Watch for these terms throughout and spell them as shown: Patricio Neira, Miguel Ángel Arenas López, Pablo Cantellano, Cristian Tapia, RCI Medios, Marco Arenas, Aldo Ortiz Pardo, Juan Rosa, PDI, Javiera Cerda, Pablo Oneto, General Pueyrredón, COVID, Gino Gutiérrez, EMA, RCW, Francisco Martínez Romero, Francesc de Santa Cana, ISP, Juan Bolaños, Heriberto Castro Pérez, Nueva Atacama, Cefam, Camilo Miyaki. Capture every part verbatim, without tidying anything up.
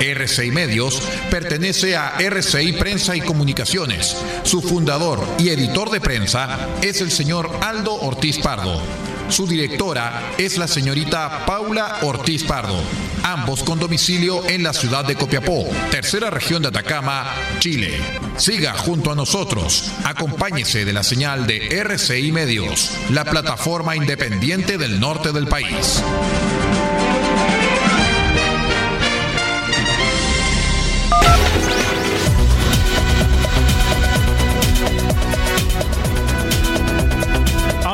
R C I Medios pertenece a R C I Prensa y Comunicaciones. Su fundador y editor de prensa es el señor Aldo Ortiz Pardo. Su directora es la señorita Paula Ortiz Pardo, ambos con domicilio en la ciudad de Copiapó, tercera región de Atacama, Chile. Siga junto a nosotros, acompáñese de la señal de R C I Medios, la plataforma independiente del norte del país.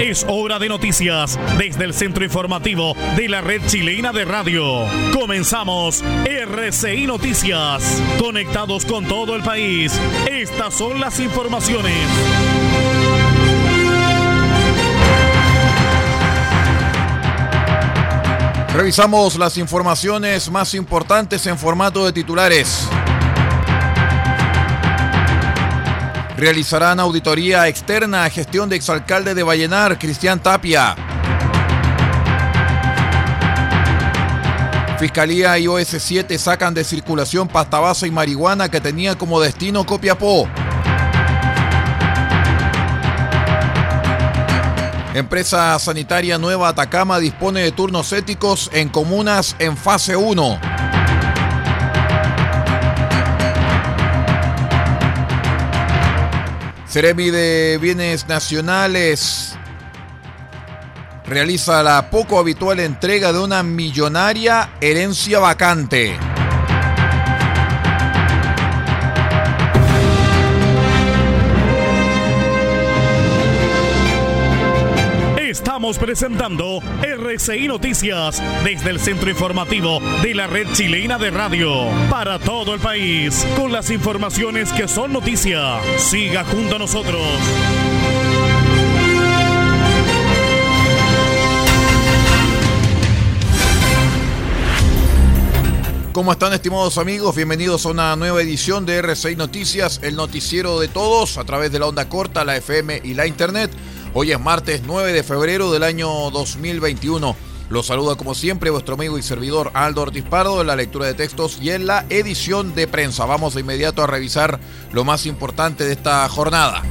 Es hora de noticias desde el Centro Informativo de la Red Chilena de Radio. Comenzamos R C I Noticias. Conectados con todo el país. Estas son las informaciones. Revisamos las informaciones más importantes en formato de titulares. Realizarán auditoría externa a gestión de exalcalde de Vallenar, Cristian Tapia. Fiscalía y O S siete sacan de circulación pasta base y marihuana que tenía como destino Copiapó. Empresa sanitaria Nueva Atacama dispone de turnos éticos en comunas en fase uno. Seremi de Bienes Nacionales realiza la poco habitual entrega de una millonaria herencia vacante. Estamos presentando R C I Noticias desde el Centro Informativo de la Red Chilena de Radio para todo el país con las informaciones que son noticia. Siga junto a nosotros. ¿Cómo están, estimados amigos? Bienvenidos a una nueva edición de R C I Noticias, el noticiero de todos a través de la onda corta, la F M y la Internet. Hoy es martes nueve de febrero del año dos mil veintiuno. Los saluda como siempre vuestro amigo y servidor Aldo Ortiz Pardo en la lectura de textos y en la edición de prensa. Vamos de inmediato a revisar lo más importante de esta jornada.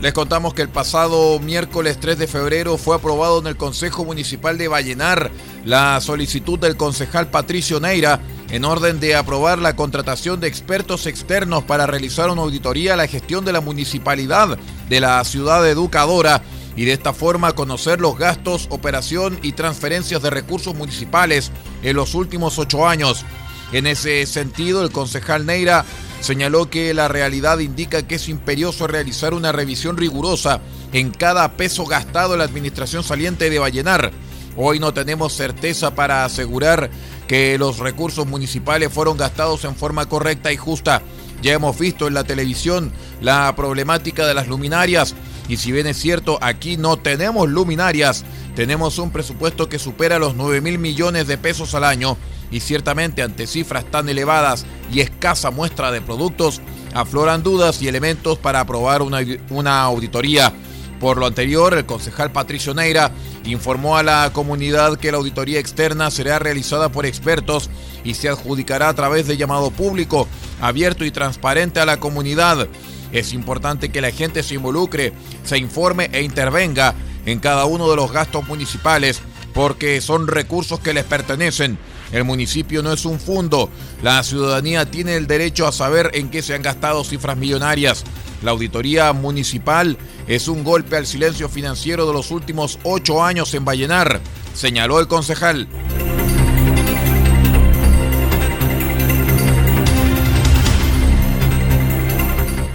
Les contamos que el pasado miércoles tres de febrero fue aprobado en el Consejo Municipal de Vallenar la solicitud del concejal Patricio Neira en orden de aprobar la contratación de expertos externos para realizar una auditoría a la gestión de la municipalidad de la ciudad educadora y de esta forma conocer los gastos, operación y transferencias de recursos municipales en los últimos ocho años. En ese sentido, el concejal Neira señaló que la realidad indica que es imperioso realizar una revisión rigurosa en cada peso gastado en la administración saliente de Vallenar. Hoy no tenemos certeza para asegurar que los recursos municipales fueron gastados en forma correcta y justa. Ya hemos visto en la televisión la problemática de las luminarias y si bien es cierto, aquí no tenemos luminarias, tenemos un presupuesto que supera los nueve mil millones de pesos al año y ciertamente ante cifras tan elevadas y escasa muestra de productos, afloran dudas y elementos para aprobar una, una auditoría. Por lo anterior, el concejal Patricio Neira informó a la comunidad que la auditoría externa será realizada por expertos y se adjudicará a través de llamado público, abierto y transparente a la comunidad. Es importante que la gente se involucre, se informe e intervenga en cada uno de los gastos municipales porque son recursos que les pertenecen. El municipio no es un fundo. La ciudadanía tiene el derecho a saber en qué se han gastado cifras millonarias. La auditoría municipal es un golpe al silencio financiero de los últimos ocho años en Vallenar, señaló el concejal.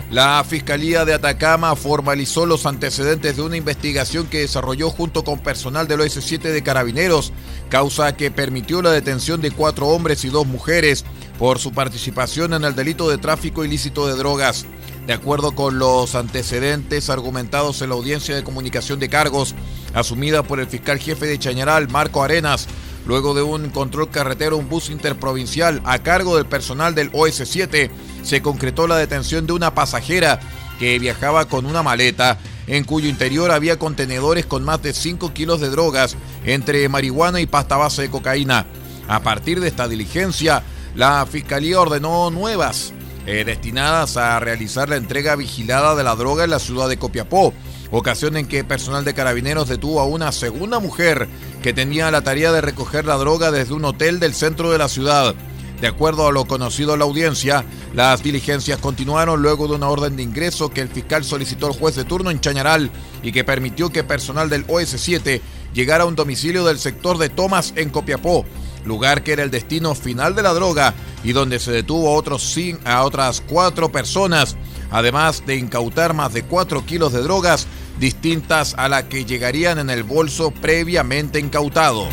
La Fiscalía de Atacama formalizó los antecedentes de una investigación que desarrolló junto con personal del O S siete de Carabineros, causa que permitió la detención de cuatro hombres y dos mujeres por su participación en el delito de tráfico ilícito de drogas. De acuerdo con los antecedentes argumentados en la audiencia de comunicación de cargos, asumida por el fiscal jefe de Chañaral, Marco Arenas, luego de un control carretero, un bus interprovincial a cargo del personal del O S siete, se concretó la detención de una pasajera que viajaba con una maleta, en cuyo interior había contenedores con más de cinco kilos de drogas, entre marihuana y pasta base de cocaína. A partir de esta diligencia, la Fiscalía ordenó nuevas, eh, destinadas a realizar la entrega vigilada de la droga en la ciudad de Copiapó, ocasión en que personal de Carabineros detuvo a una segunda mujer que tenía la tarea de recoger la droga desde un hotel del centro de la ciudad. De acuerdo a lo conocido en la audiencia, las diligencias continuaron luego de una orden de ingreso que el fiscal solicitó al juez de turno en Chañaral y que permitió que personal del O S siete llegara a un domicilio del sector de Tomás en Copiapó, lugar que era el destino final de la droga y donde se detuvo a, otros, a otras cuatro personas, además de incautar más de cuatro kilos de drogas distintas a las que llegarían en el bolso previamente incautado.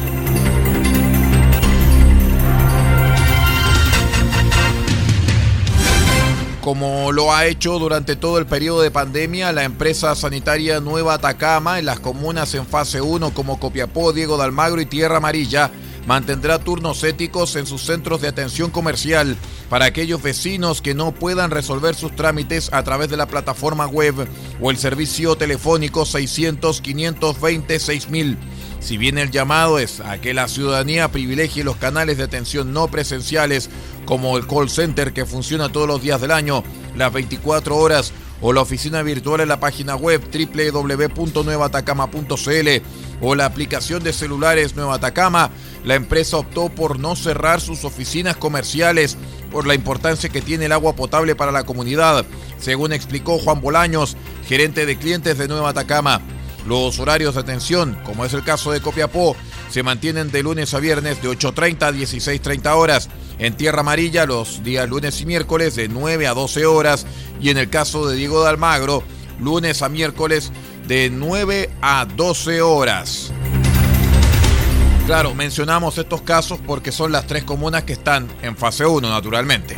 Como lo ha hecho durante todo el periodo de pandemia, la empresa sanitaria Nueva Atacama en las comunas en fase uno como Copiapó, Diego de Almagro y Tierra Amarilla mantendrá turnos éticos en sus centros de atención comercial para aquellos vecinos que no puedan resolver sus trámites a través de la plataforma web o el servicio telefónico seiscientos quinientos veinte seis mil. Si bien el llamado es a que la ciudadanía privilegie los canales de atención no presenciales como el call center que funciona todos los días del año, las veinticuatro horas, o la oficina virtual en la página web doble u doble u doble u punto nueva atacama punto c l o la aplicación de celulares Nueva Atacama, la empresa optó por no cerrar sus oficinas comerciales por la importancia que tiene el agua potable para la comunidad, según explicó Juan Bolaños, gerente de clientes de Nueva Atacama. Los horarios de atención, como es el caso de Copiapó, se mantienen de lunes a viernes de ocho treinta a dieciséis treinta horas. En Tierra Amarilla los días lunes y miércoles de nueve a doce horas y en el caso de Diego de Almagro, lunes a miércoles de nueve a doce horas. Claro, mencionamos estos casos porque son las tres comunas que están en fase uno, naturalmente.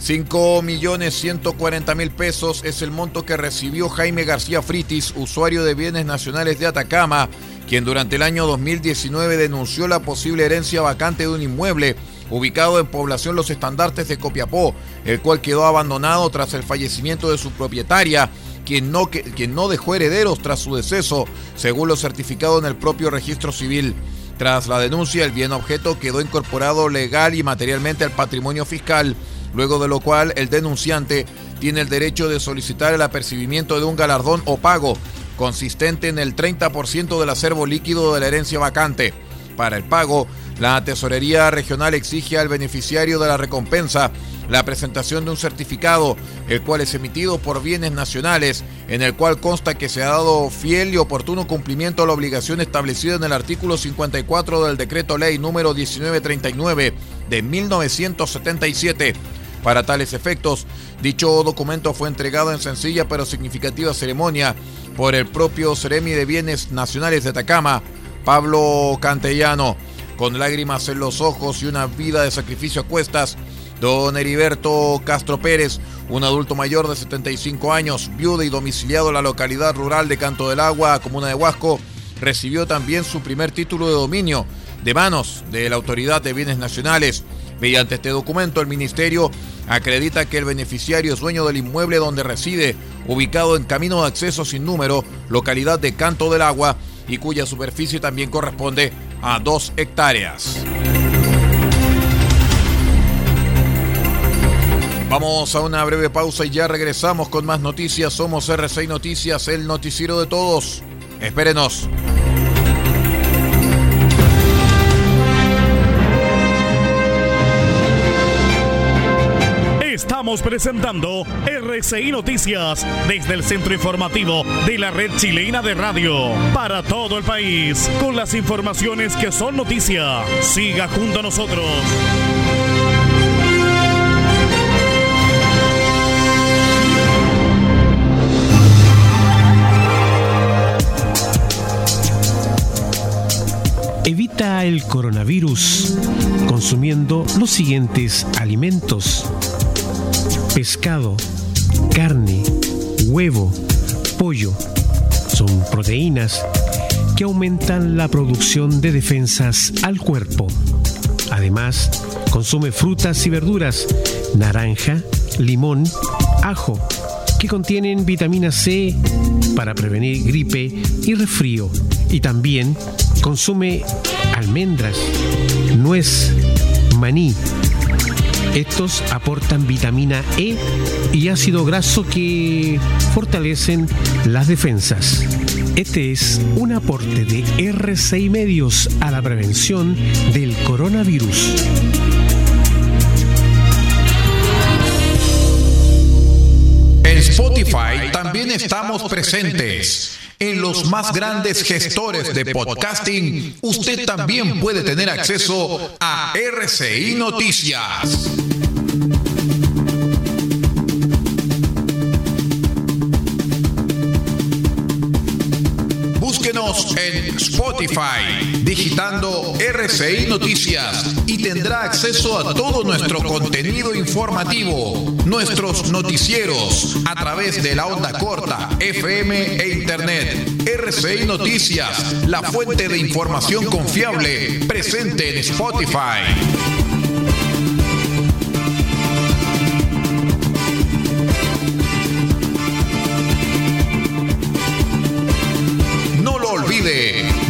cinco millones ciento cuarenta mil pesos es el monto que recibió Jaime García Fritis, usuario de Bienes Nacionales de Atacama, quien durante el año dos mil diecinueve denunció la posible herencia vacante de un inmueble ubicado en población Los Estandartes de Copiapó, el cual quedó abandonado tras el fallecimiento de su propietaria, quien no, quien no dejó herederos tras su deceso, según lo certificado en el propio registro civil. Tras la denuncia, el bien objeto quedó incorporado legal y materialmente al patrimonio fiscal, luego de lo cual el denunciante tiene el derecho de solicitar el apercibimiento de un galardón o pago consistente en el treinta por ciento del acervo líquido de la herencia vacante. Para el pago, la Tesorería Regional exige al beneficiario de la recompensa la presentación de un certificado, el cual es emitido por Bienes Nacionales, en el cual consta que se ha dado fiel y oportuno cumplimiento a la obligación establecida en el artículo cincuenta y cuatro del Decreto Ley número diecinueve treinta y nueve de mil novecientos setenta y siete. Para tales efectos, dicho documento fue entregado en sencilla pero significativa ceremonia por el propio Seremi de Bienes Nacionales de Atacama, Pablo Cantellano. Con lágrimas en los ojos y una vida de sacrificio a cuestas, don Heriberto Castro Pérez, un adulto mayor de setenta y cinco años, viudo y domiciliado en la localidad rural de Canto del Agua, comuna de Huasco, recibió también su primer título de dominio de manos de la Autoridad de Bienes Nacionales. Mediante este documento, el Ministerio acredita que el beneficiario es dueño del inmueble donde reside, ubicado en Camino de Acceso Sin Número, localidad de Canto del Agua, y cuya superficie también corresponde a dos hectáreas. Vamos a una breve pausa y ya regresamos con más noticias. Somos R C I Noticias, el noticiero de todos. Espérenos. Estamos presentando R C I Noticias desde el centro informativo de la red chilena de radio para todo el país, con las informaciones que son noticia. Siga junto a nosotros. Evita el coronavirus consumiendo los siguientes alimentos: pescado, carne, huevo, pollo. Son proteínas que aumentan la producción de defensas al cuerpo. Además, consume frutas y verduras, naranja, limón, ajo, que contienen vitamina C para prevenir gripe y resfrío. Y también consume almendras, nuez, maní. Estos aportan vitamina E y ácido graso que fortalecen las defensas. Este es un aporte de R C I Medios a la prevención del coronavirus. En Spotify también estamos presentes. En los más grandes gestores de podcasting, usted también puede tener acceso a R C I Noticias. Búsquenos en Spotify, digitando R C I Noticias, y tendrá acceso a todo nuestro contenido informativo, nuestros noticieros, a través de la onda corta, F M e Internet. R C I Noticias, la fuente de información confiable, presente en Spotify.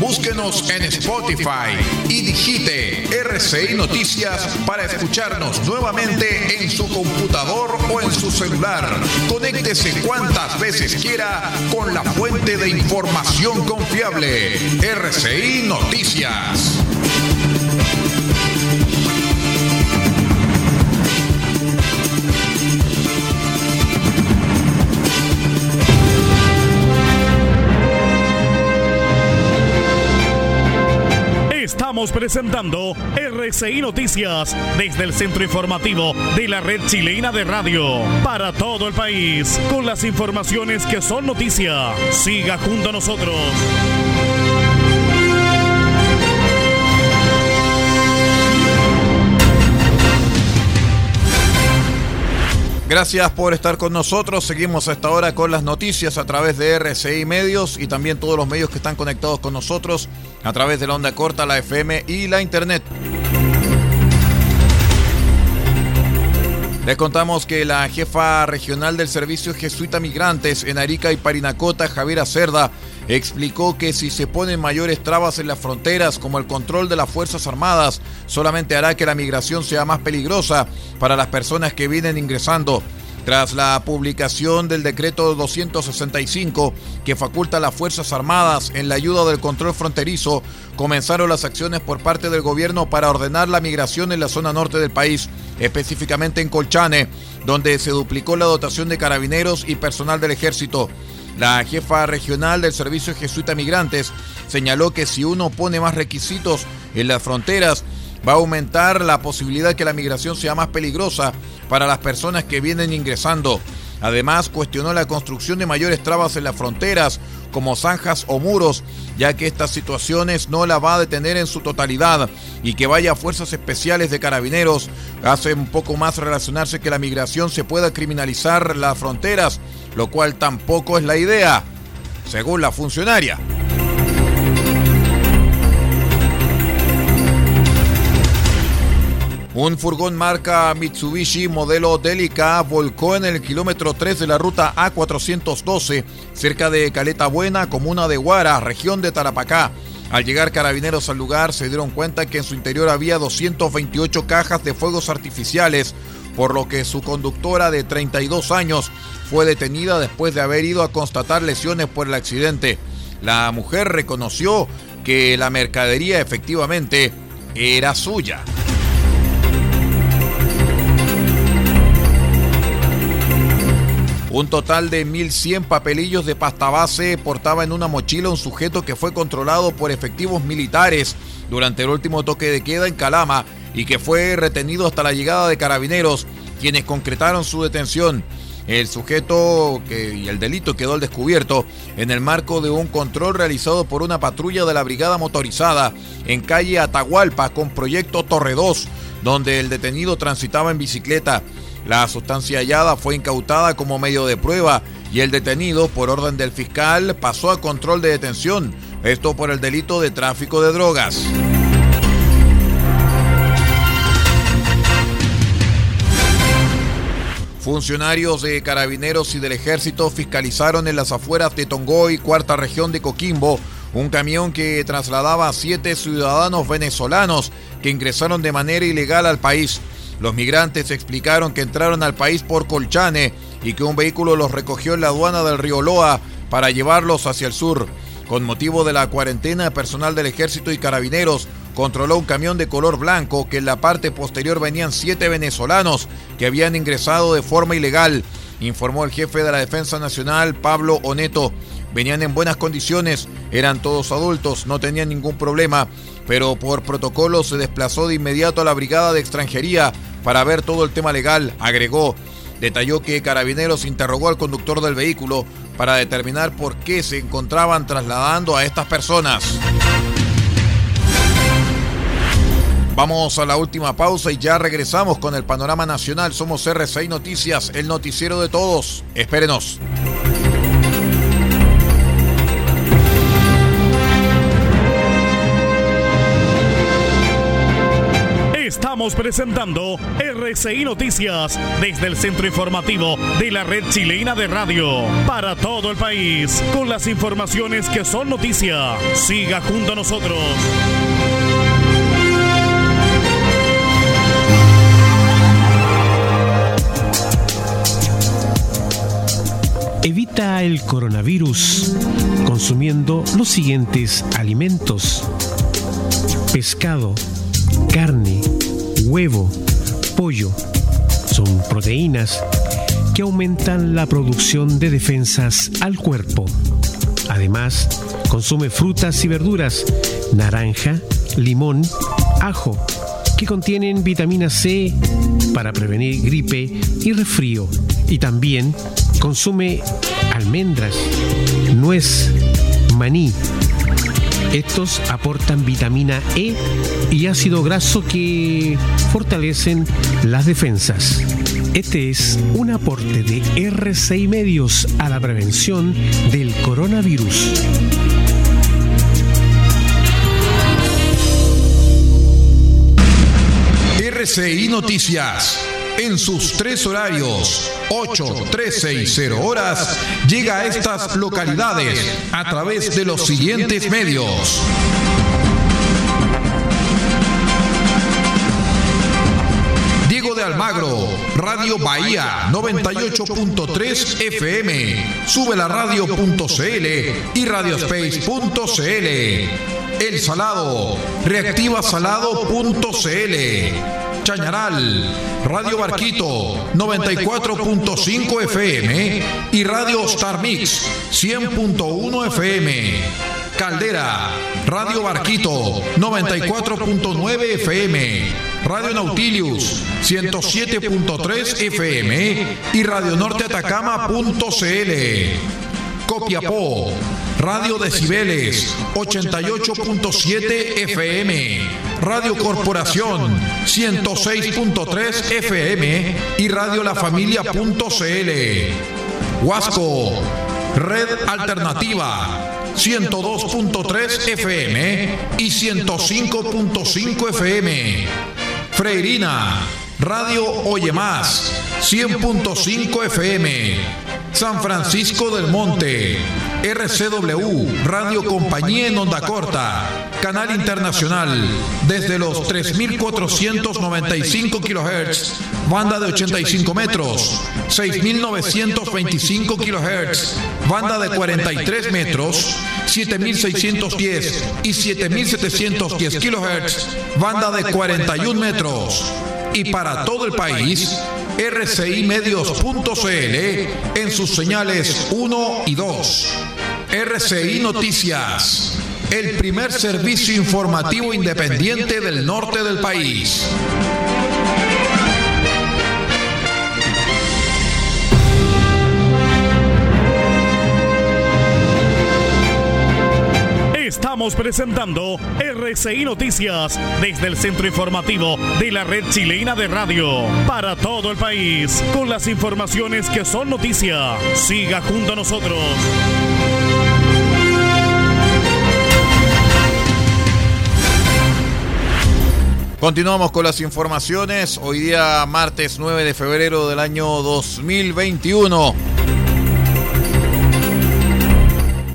Búsquenos en Spotify y digite R C I Noticias para escucharnos nuevamente en su computador o en su celular. Conéctese cuantas veces quiera con la fuente de información confiable, R C I Noticias. Estamos presentando R C I Noticias desde el centro informativo de la red chilena de radio para todo el país, con las informaciones que son noticia. Siga junto a nosotros. Gracias por estar con nosotros. Seguimos hasta ahora con las noticias a través de R C I Medios y también todos los medios que están conectados con nosotros a través de la onda corta, la F M y la Internet. Les contamos que la jefa regional del Servicio Jesuita Migrantes en Arica y Parinacota, Javiera Cerda, explicó que si se ponen mayores trabas en las fronteras, como el control de las Fuerzas Armadas, solamente hará que la migración sea más peligrosa para las personas que vienen ingresando. Tras la publicación del decreto doscientos sesenta y cinco, que faculta a las Fuerzas Armadas en la ayuda del control fronterizo, comenzaron las acciones por parte del gobierno para ordenar la migración en la zona norte del país, específicamente en Colchane, donde se duplicó la dotación de carabineros y personal del ejército. La jefa regional del Servicio Jesuita Migrantes señaló que si uno pone más requisitos en las fronteras, va a aumentar la posibilidad que la migración sea más peligrosa para las personas que vienen ingresando. Además, cuestionó la construcción de mayores trabas en las fronteras, como zanjas o muros, ya que estas situaciones no la va a detener en su totalidad, y que vaya a fuerzas especiales de carabineros hace un poco más relacionarse que la migración se pueda criminalizar las fronteras, lo cual tampoco es la idea, según la funcionaria. Un furgón marca Mitsubishi modelo Delica volcó en el kilómetro tres de la ruta A cuatrocientos doce, cerca de Caleta Buena, comuna de Huara, región de Tarapacá. Al llegar carabineros al lugar, se dieron cuenta que en su interior había doscientas veintiocho cajas de fuegos artificiales, por lo que su conductora de treinta y dos años fue detenida después de haber ido a constatar lesiones por el accidente. La mujer reconoció que la mercadería efectivamente era suya. Un total de mil cien papelillos de pasta base portaba en una mochila un sujeto que fue controlado por efectivos militares durante el último toque de queda en Calama y que fue retenido hasta la llegada de carabineros, quienes concretaron su detención. El sujeto que, y el delito quedó al descubierto en el marco de un control realizado por una patrulla de la Brigada Motorizada en calle Atahualpa con proyecto Torre dos, donde el detenido transitaba en bicicleta. La sustancia hallada fue incautada como medio de prueba y el detenido, por orden del fiscal, pasó a control de detención, esto por el delito de tráfico de drogas. Funcionarios de Carabineros y del Ejército fiscalizaron en las afueras de Tongoy, cuarta región de Coquimbo, un camión que trasladaba a siete ciudadanos venezolanos que ingresaron de manera ilegal al país. Los migrantes explicaron que entraron al país por Colchane y que un vehículo los recogió en la aduana del río Loa para llevarlos hacia el sur. Con motivo de la cuarentena, personal del Ejército y Carabineros controló un camión de color blanco que en la parte posterior venían siete venezolanos que habían ingresado de forma ilegal, informó el jefe de la Defensa Nacional, Pablo Oneto. Venían en buenas condiciones, eran todos adultos, no tenían ningún problema, pero por protocolo se desplazó de inmediato a la Brigada de Extranjería para ver todo el tema legal, agregó. Detalló que Carabineros interrogó al conductor del vehículo para determinar por qué se encontraban trasladando a estas personas. Vamos a la última pausa y ya regresamos con el panorama nacional. Somos R C I Noticias, el noticiero de todos. Espérenos. Estamos presentando R C I Noticias desde el centro informativo de la red chilena de radio para todo el país con las informaciones que son noticia. Siga junto a nosotros. Evita el coronavirus consumiendo los siguientes alimentos: pescado, carne, huevo, pollo. Son proteínas que aumentan la producción de defensas al cuerpo. Además, consume frutas y verduras, naranja, limón, ajo, que contienen vitamina C para prevenir gripe y resfrío. Y también consume almendras, nuez, maní. Estos aportan vitamina E y ácido graso que fortalecen las defensas. Este es un aporte de R C I Medios a la prevención del coronavirus. R C I Noticias, en sus tres horarios, ocho, trece y cero horas, llega a estas localidades a través de los siguientes medios. Diego de Almagro, Radio Bahía, noventa y ocho punto tres F M, sube la radio punto c l y radiospace punto c l. El Salado, reactiva salado punto c l. Chañaral, Radio Barquito, noventa y cuatro punto cinco F M y Radio Star Mix, cien punto uno F M. Caldera, Radio Barquito, noventa y cuatro punto nueve F M, Radio Nautilus, ciento siete punto tres F M y Radio Norte Atacama punto c l. Copiapó, Radio Decibeles, ochenta y ocho punto siete F M, Radio Corporación, ciento seis punto tres F M y Radio La Familia punto c l. Huasco, Red Alternativa, ciento dos punto tres F M y ciento cinco punto cinco F M. Freirina, Radio Oye Más, cien punto cinco F M. San Francisco del Monte, R C W, Radio Compañía en Onda Corta, Canal Internacional, desde los tres mil cuatrocientos noventa y cinco kHz, banda de ochenta y cinco metros, seis mil novecientos veinticinco kHz, banda de cuarenta y tres metros, siete mil seiscientos diez y siete mil setecientos diez kHz, banda de cuarenta y uno metros. Y para todo el país, R C I medios punto c l en sus señales uno y dos. R C I Noticias, el primer servicio informativo independiente del norte del país. Estamos presentando R C I Noticias desde el centro informativo de la red chilena de radio para todo el país, con las informaciones que son noticia. Siga junto a nosotros. Continuamos con las informaciones. Hoy día martes nueve de febrero del año dos mil veintiuno.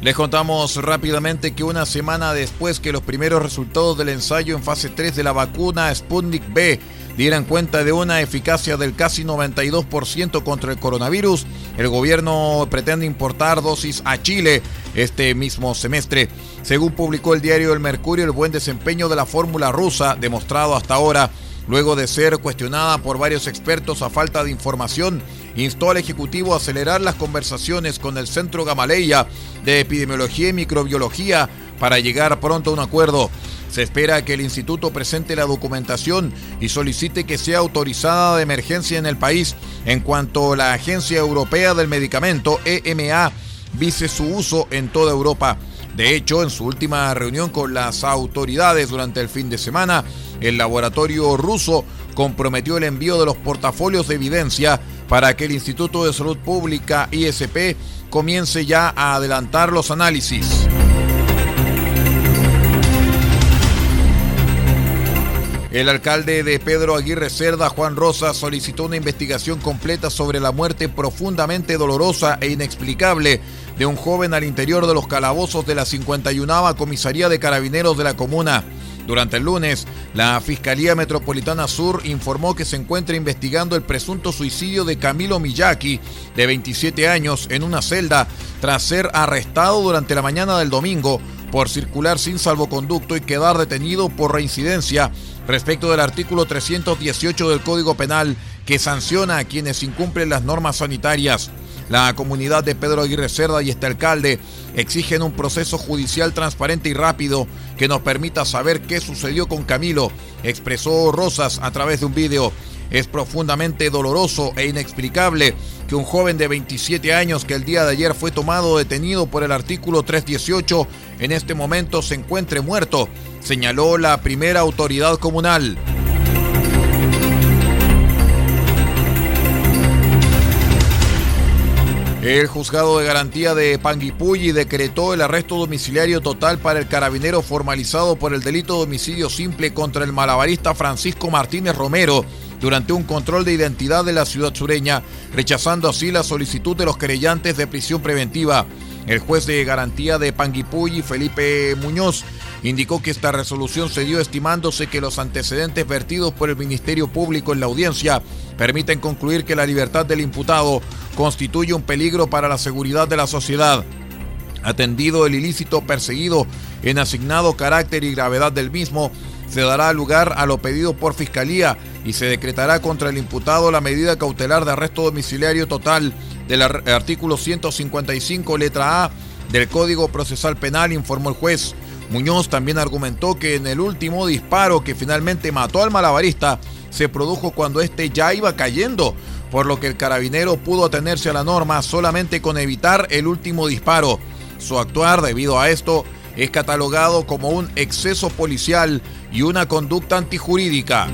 Les contamos rápidamente que una semana después que los primeros resultados del ensayo en fase tres de la vacuna Sputnik V dieran cuenta de una eficacia del casi noventa y dos por ciento contra el coronavirus, el gobierno pretende importar dosis a Chile este mismo semestre. Según publicó el diario El Mercurio, el buen desempeño de la fórmula rusa demostrado hasta ahora, luego de ser cuestionada por varios expertos a falta de información, instó al Ejecutivo a acelerar las conversaciones con el Centro Gamaleya de Epidemiología y Microbiología para llegar pronto a un acuerdo. Se espera que el instituto presente la documentación y solicite que sea autorizada de emergencia en el país en cuanto la Agencia Europea del Medicamento, E M A, vise su uso en toda Europa. De hecho, en su última reunión con las autoridades durante el fin de semana, el laboratorio ruso comprometió el envío de los portafolios de evidencia para que el Instituto de Salud Pública, I S P, comience ya a adelantar los análisis. El alcalde de Pedro Aguirre Cerda, Juan Rosa, solicitó una investigación completa sobre la muerte profundamente dolorosa e inexplicable de un joven al interior de los calabozos de la cincuenta y uno Comisaría de Carabineros de la comuna. Durante el lunes, la Fiscalía Metropolitana Sur informó que se encuentra investigando el presunto suicidio de Camilo Miyaki, de veintisiete años, en una celda, tras ser arrestado durante la mañana del domingo por circular sin salvoconducto y quedar detenido por reincidencia respecto del artículo trescientos dieciocho del Código Penal, que sanciona a quienes incumplen las normas sanitarias. La comunidad de Pedro Aguirre Cerda y este alcalde exigen un proceso judicial transparente y rápido que nos permita saber qué sucedió con Camilo, expresó Rosas a través de un video. Es profundamente doloroso e inexplicable que un joven de veintisiete años, que el día de ayer fue tomado detenido por el artículo trescientos dieciocho, en este momento se encuentre muerto, señaló la primera autoridad comunal. El juzgado de garantía de Panguipulli decretó el arresto domiciliario total para el carabinero formalizado por el delito de homicidio simple contra el malabarista Francisco Martínez Romero durante un control de identidad de la ciudad sureña, rechazando así la solicitud de los querellantes de prisión preventiva. El juez de garantía de Panguipulli, Felipe Muñoz, indicó que esta resolución se dio estimándose que los antecedentes vertidos por el Ministerio Público en la audiencia permiten concluir que la libertad del imputado constituye un peligro para la seguridad de la sociedad, atendido el ilícito perseguido en asignado carácter y gravedad del mismo. Se dará lugar a lo pedido por Fiscalía y se decretará contra el imputado la medida cautelar de arresto domiciliario total del artículo ciento cincuenta y cinco, letra A, del Código Procesal Penal, informó el juez. Muñoz también argumentó que en el último disparo que finalmente mató al malabarista se produjo cuando éste ya iba cayendo, por lo que el carabinero pudo atenerse a la norma solamente con evitar el último disparo. Su actuar debido a esto es catalogado como un exceso policial y una conducta antijurídica.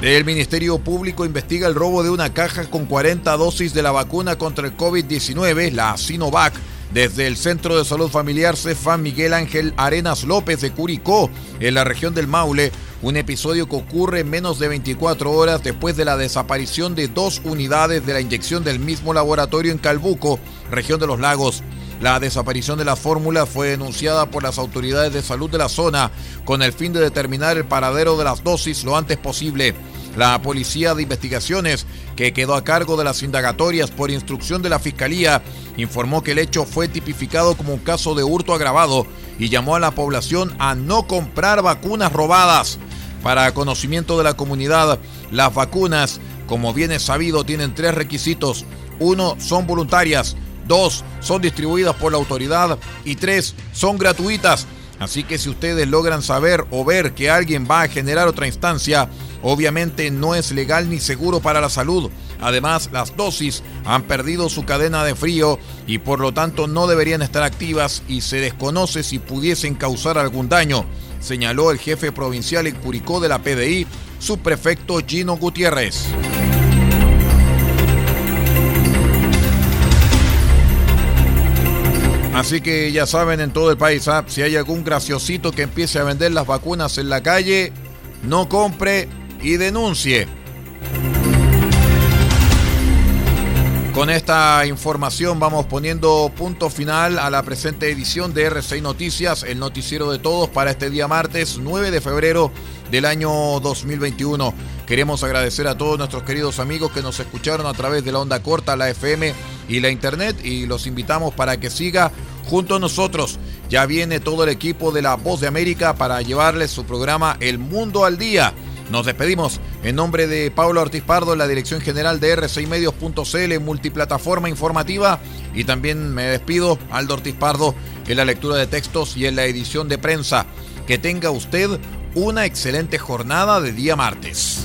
El Ministerio Público investiga el robo de una caja con cuarenta dosis de la vacuna contra el COVID diecinueve, la Sinovac, desde el Centro de Salud Familiar Cefam Miguel Ángel Arenas López de Curicó, en la región del Maule, un episodio que ocurre menos de veinticuatro horas después de la desaparición de dos unidades de la inyección del mismo laboratorio en Calbuco, región de Los Lagos. La desaparición de la fórmula fue denunciada por las autoridades de salud de la zona con el fin de determinar el paradero de las dosis lo antes posible. La Policía de Investigaciones, que quedó a cargo de las indagatorias por instrucción de la Fiscalía, informó que el hecho fue tipificado como un caso de hurto agravado y llamó a la población a no comprar vacunas robadas. Para conocimiento de la comunidad, las vacunas, como bien es sabido, tienen tres requisitos. Uno, son voluntarias. Dos, son distribuidas por la autoridad. Y tres, son gratuitas. Así que si ustedes logran saber o ver que alguien va a generar otra instancia, obviamente no es legal ni seguro para la salud. Además, las dosis han perdido su cadena de frío y por lo tanto no deberían estar activas y se desconoce si pudiesen causar algún daño, señaló el jefe provincial en Curicó de la P D I, subprefecto Gino Gutiérrez. Así que ya saben, en todo el país, ¿eh? Si hay algún graciosito que empiece a vender las vacunas en la calle, no compre y denuncie. Con esta información vamos poniendo punto final a la presente edición de R C I Noticias, el noticiero de todos para este día martes nueve de febrero del año dos mil veintiuno. Queremos agradecer a todos nuestros queridos amigos que nos escucharon a través de la onda corta, la F M y la internet, y los invitamos para que siga junto a nosotros. Ya viene todo el equipo de La Voz de América para llevarles su programa El Mundo al Día. Nos despedimos en nombre de Pablo Ortiz Pardo, en la dirección general de erre seis medios punto ce ele, multiplataforma informativa. Y también me despido, Aldo Ortiz Pardo, en la lectura de textos y en la edición de prensa. Que tenga usted una excelente jornada de día martes.